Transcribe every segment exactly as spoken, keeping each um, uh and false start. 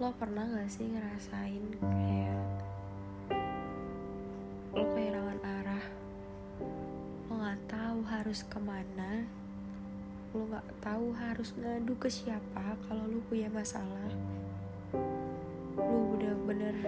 Lo pernah gak sih ngerasain kayak lo kehilangan arah, lo gak tahu harus kemana, lo gak tahu harus ngadu ke siapa kalau lo punya masalah? Lo bener-bener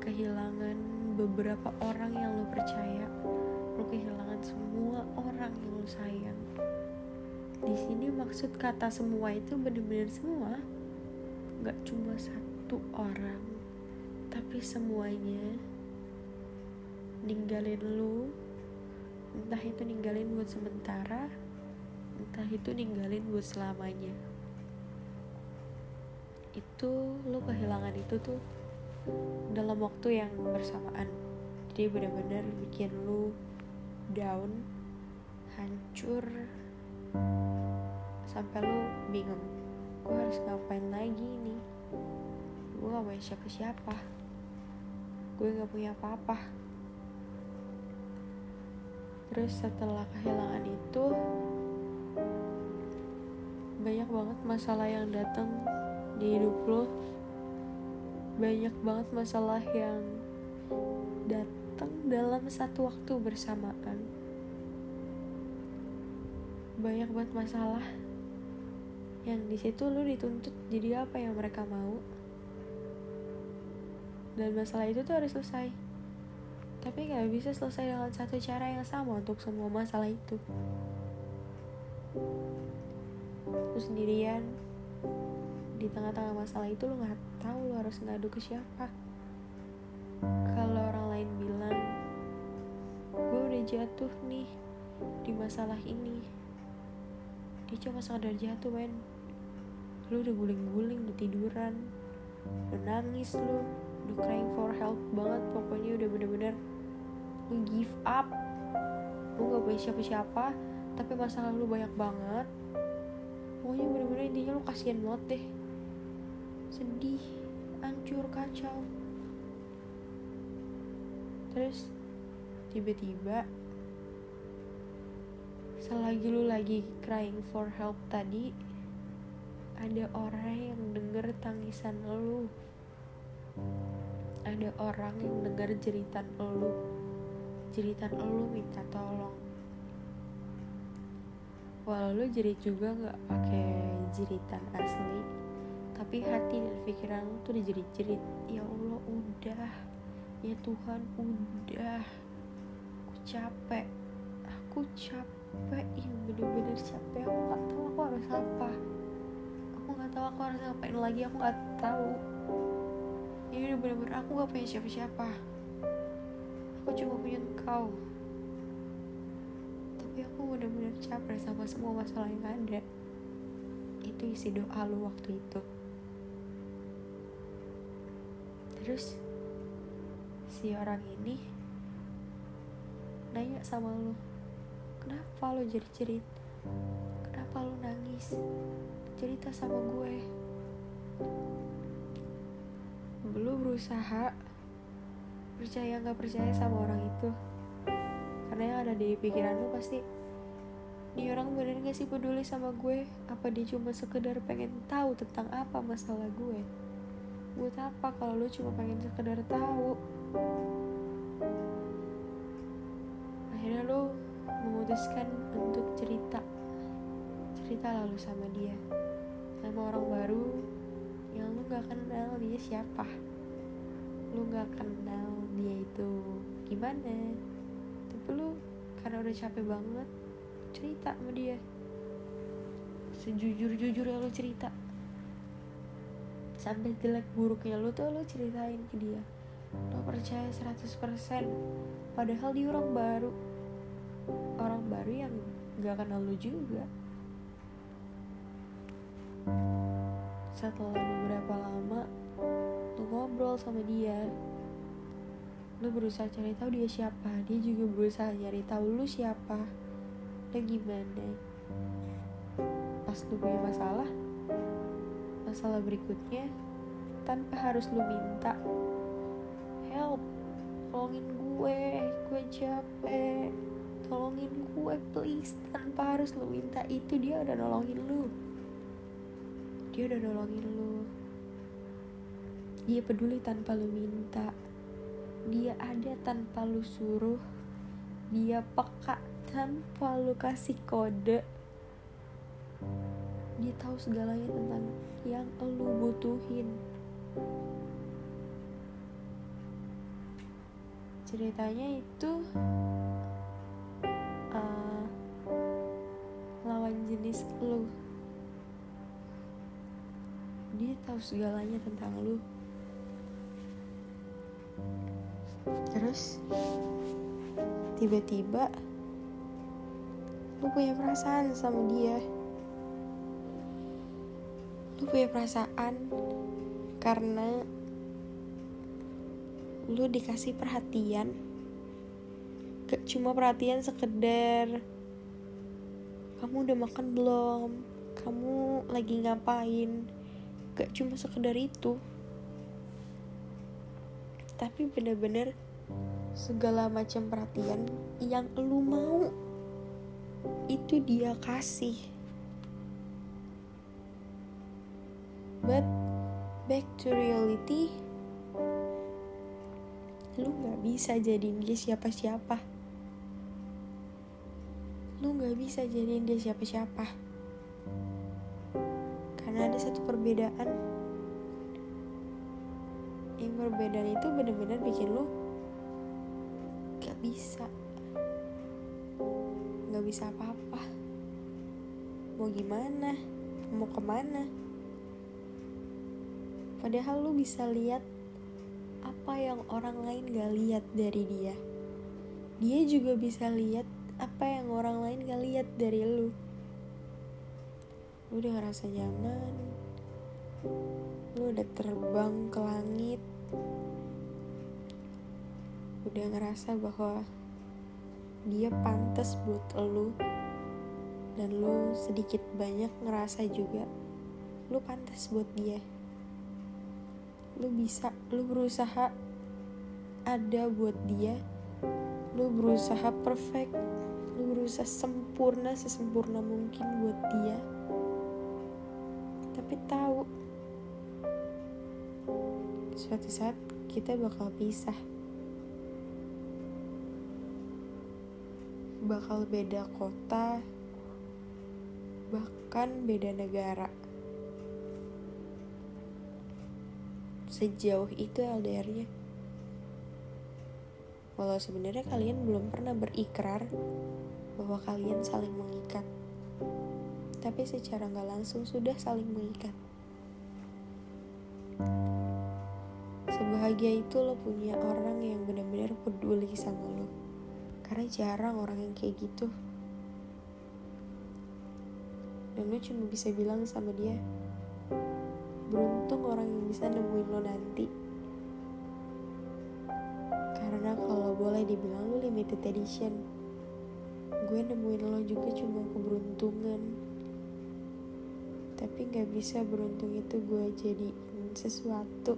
kehilangan beberapa orang yang lo percaya, lo kehilangan semua orang yang lo sayang. Di sini maksud kata semua itu bener-bener semua, gak cuma satu orang, tapi semuanya ninggalin lu. Entah itu ninggalin buat sementara, entah itu ninggalin buat selamanya. Itu lu kehilangan itu tuh dalam waktu yang bersamaan, jadi benar-benar bikin lu down, hancur, sampai lu bingung, gue harus ngapain lagi nih? Gue gak punya siapa-siapa, gue gak punya apa-apa. Terus setelah kehilangan itu, banyak banget masalah yang datang di hidup lo, banyak banget masalah yang datang dalam satu waktu bersamaan, banyak banget masalah yang di situ lu dituntut jadi apa yang mereka mau, dan masalah itu tuh harus selesai. Tapi nggak bisa selesai dengan satu cara yang sama untuk semua masalah itu. Lu sendirian di tengah-tengah masalah itu, lu nggak tahu lu harus ngadu ke siapa. Kalau orang lain bilang gue udah jatuh nih di masalah ini, dia cuma sadar jatuh, men. Lu udah guling-guling, udah tiduran, udah nangis lu, udah crying for help banget, pokoknya udah bener-bener lu give up, lu gak punya siapa-siapa, tapi masalah lu banyak banget. Pokoknya bener-bener intinya lu kasihan banget deh, sedih, hancur, kacau. Terus tiba-tiba selagi lu lagi crying for help tadi, ada orang yang denger tangisan lu, ada orang yang denger jeritan lu, jeritan lu minta tolong. Walau lu jerit juga nggak pakai jeritan asli, tapi hati dan pikiran lu tuh dijerit-jerit. Ya Allah udah, ya Tuhan udah, aku capek, aku capek. Gue ini bener-bener capek, aku gak tahu aku harus apa, aku gak tahu aku harus ngapain lagi, aku gak tahu. Ini udah bener-bener aku gak punya siapa-siapa, aku cuma punya engkau, tapi aku bener-bener capek sama semua masalah yang ada. Itu isi doa lu waktu itu. Terus si orang ini nanya sama lu, kenapa lo jerit-jerit? Kenapa lo nangis? Cerita sama gue. Lo berusaha percaya gak percaya sama orang itu, karena yang ada di pikiran lo pasti, ini orang bener gak sih peduli sama gue? Apa dia cuma sekedar pengen tahu tentang apa masalah gue? Buat apa kalau lo cuma pengen sekedar tahu? Akhirnya lo memutuskan untuk cerita cerita lalu sama dia, sama orang baru yang lu gak kenal dia siapa, lu gak kenal dia itu gimana, tapi lu karena udah capek banget cerita sama dia sejujur-jujurnya. Lu cerita sampai jelek buruknya lu tuh lu ceritain ke dia, lu percaya seratus persen, padahal dia orang baru orang baru yang gak kenal lu juga. Setelah beberapa lama lu ngobrol sama dia, lu berusaha cari tahu dia siapa, dia juga berusaha cari tahu lu siapa, lu gimana. Pas lu punya masalah masalah berikutnya, tanpa harus lu minta help, tolongin gue, gue capek, tolongin gue. gue, please. Tanpa harus lu minta itu, dia udah nolongin lu. Dia udah nolongin lu. Dia peduli tanpa lu minta. Dia ada tanpa lu suruh. Dia peka tanpa lu kasih kode. Dia tahu segalanya tentang yang lu butuhin. Ceritanya itu uh, lawan jenis lu. Dia tahu segalanya tentang lu. Terus tiba-tiba lu punya perasaan sama dia. Lu punya perasaan karena lu dikasih perhatian. Gak cuma perhatian sekedar kamu udah makan belum, kamu lagi ngapain. Gak cuma sekedar itu, tapi bener-bener segala macam perhatian yang lu mau itu dia kasih. But back to reality, lu gak bisa jadiin dia siapa-siapa. Lu gak bisa jadiin dia siapa-siapa. Karena ada satu perbedaan. Yang perbedaan itu benar-benar bikin lu gak bisa. Gak bisa apa-apa. Mau gimana? Mau kemana? Padahal lu bisa lihat apa yang orang lain gak lihat dari dia. Dia juga bisa lihat apa yang orang lain gak lihat dari lu. Lu udah ngerasa nyaman. Lu udah terbang ke langit. Udah ngerasa bahwa dia pantas buat lu. Dan lu sedikit banyak ngerasa juga lu pantas buat dia. Lu bisa, lu berusaha ada buat dia, lu berusaha perfect, lu berusaha sempurna sesempurna mungkin buat dia. Tapi tahu suatu saat kita bakal pisah, bakal beda kota, bahkan beda negara. Sejauh itu L D R-nya. Walau sebenarnya kalian belum pernah berikrar bahwa kalian saling mengikat, tapi secara gak langsung sudah saling mengikat. Sebahagia itu lo punya orang yang benar-benar peduli sama lo. Karena jarang orang yang kayak gitu. Dan lo cuma bisa bilang sama dia, beruntung orang yang bisa nemuin lo nanti. Karena kalau boleh dibilang lo limited edition. Gue nemuin lo juga cuma keberuntungan. Tapi gak bisa beruntung itu gue jadiin sesuatu.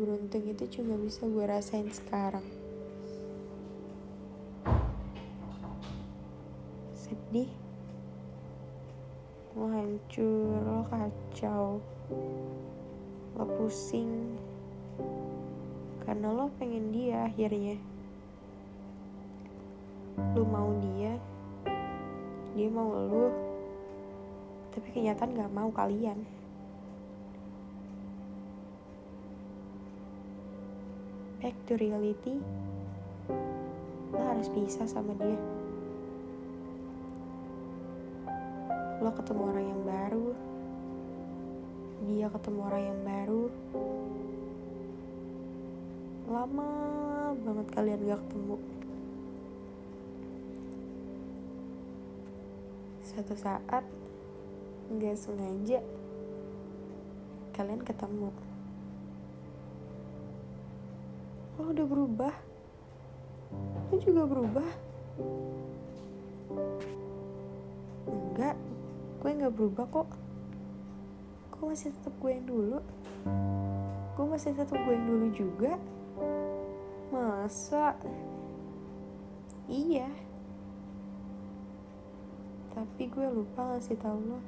Beruntung itu cuma bisa gue rasain sekarang. Sedih, lo hancur, lo kacau, lo pusing, karena lo pengen dia akhirnya. Lo mau dia, dia mau lo, tapi kenyataan gak mau kalian. Back to reality, lo harus pisah sama dia. Lo ketemu orang yang baru, dia ketemu orang yang baru. Lama banget kalian gak ketemu. Suatu saat gak sengaja kalian ketemu. Lo udah berubah, lo juga berubah. Enggak, gue gak berubah kok. Gue masih tetap gue yang dulu. Gue masih tetap gue yang dulu juga. Masa Iya, tapi gue lupa ngasih tau lo.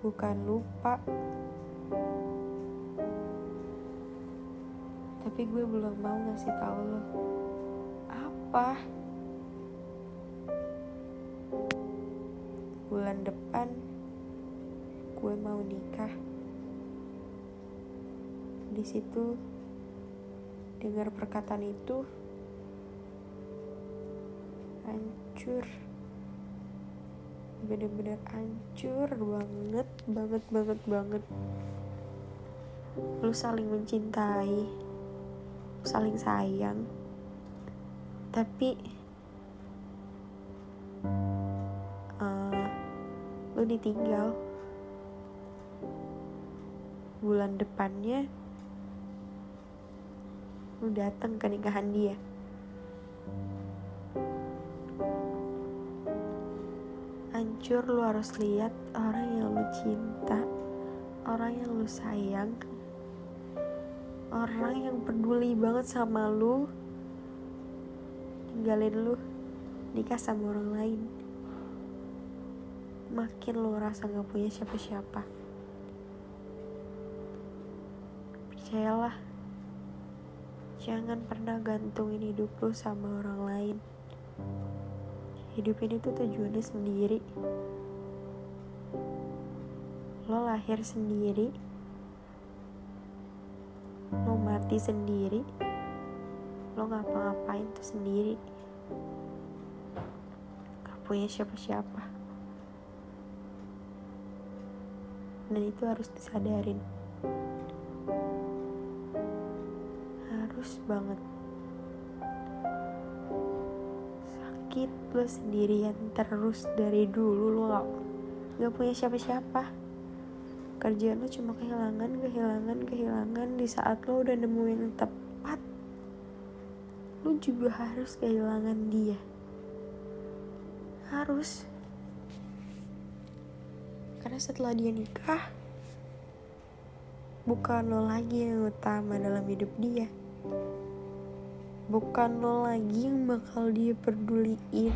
Bukan lupa, tapi gue belum mau ngasih tau lo. Apa? Bulan depan gue mau nikah. Di situ dengar perkataan itu, hancur, bener-bener hancur banget, banget, banget, banget. Lu saling mencintai, lu saling sayang, tapi uh, lu ditinggal. Bulan depannya lu datang ke nikahan dia. Hancur, lu harus lihat orang yang lu cinta, orang yang lu sayang, orang yang peduli banget sama lu, tinggalin lu, nikah sama orang lain. Makin lu rasa gak punya siapa-siapa. Percayalah, jangan pernah gantungin hidup lu sama orang lain. Hidup ini tuh tujuannya sendiri. Lo lahir sendiri, lo mati sendiri, lo ngapa-ngapain tuh sendiri. Gak punya siapa-siapa. Dan itu harus disadarin, banget sakit. Lo sendirian terus dari dulu, lo gak, gak punya siapa-siapa. Kerjaan lo cuma kehilangan, kehilangan, kehilangan. Di saat lo udah nemuin tepat, lo juga harus kehilangan dia. Harus, karena setelah dia nikah, bukan lo lagi yang utama dalam hidup dia. Bukan lo lagi yang bakal dia peduliin,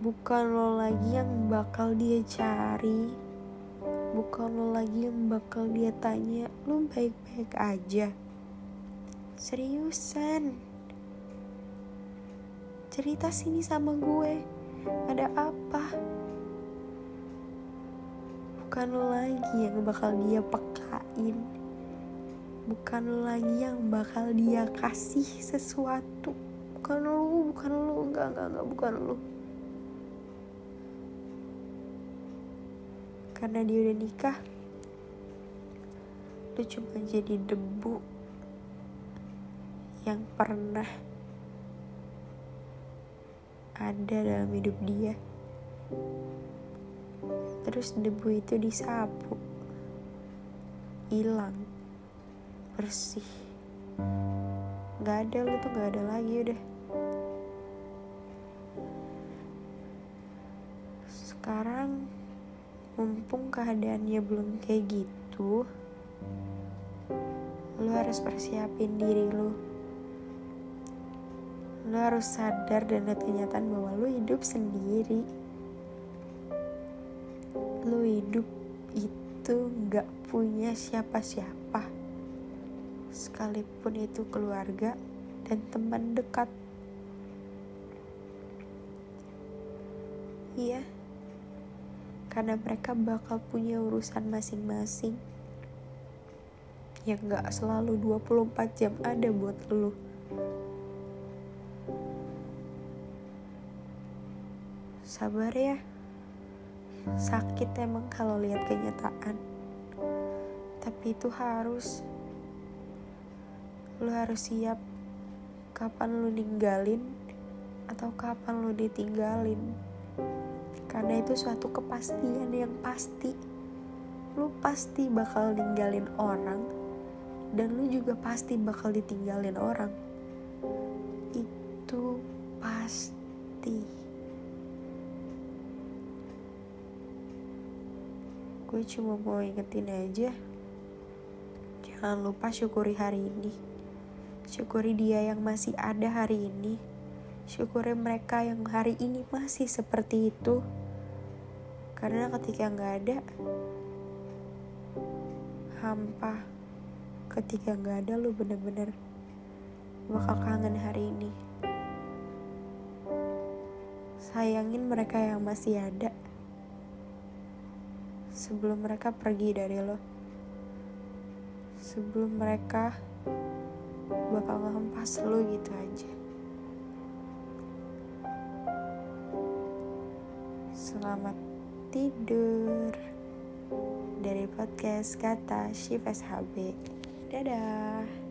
bukan lo lagi yang bakal dia cari, bukan lo lagi yang bakal dia tanya lo baik-baik aja. Seriusan, cerita sini sama gue, ada apa? Bukan lo lagi yang bakal dia pekain, bukan lo lagi yang bakal dia kasih sesuatu. Bukan lo, bukan lo, enggak, enggak, enggak, bukan lo. Karena dia udah nikah, lo cuma jadi debu yang pernah ada dalam hidup dia. Terus debu itu disapu, hilang, bersih, gak ada. Lu tuh gak ada lagi udah. Sekarang mumpung keadaannya belum kayak gitu, lu harus persiapin diri lu. Lu harus sadar dan lihat kenyataan bahwa lu hidup sendiri. Lu hidup itu gak punya siapa-siapa, sekalipun itu keluarga dan teman dekat. Iya, karena mereka bakal punya urusan masing-masing yang gak selalu dua puluh empat jam ada buat lo. Sabar ya. Sakit emang kalau lihat kenyataan, tapi itu harus. Lu harus siap kapan lu ninggalin atau kapan lu ditinggalin, karena itu suatu kepastian yang pasti. Lu pasti bakal ninggalin orang, dan lu juga pasti bakal ditinggalin orang. Itu pasti. Gue cuma mau ingetin aja, jangan lupa syukuri hari ini. Syukuri dia yang masih ada hari ini. Syukuri mereka yang hari ini masih seperti itu, karena ketika gak ada hampa, ketika gak ada lu bener-bener bakal kangen hari ini. Sayangin mereka yang masih ada sebelum mereka pergi dari lo, sebelum mereka bakal ngehempas lo gitu aja. Selamat tidur dari podcast Kata Shifes H B. Dadah.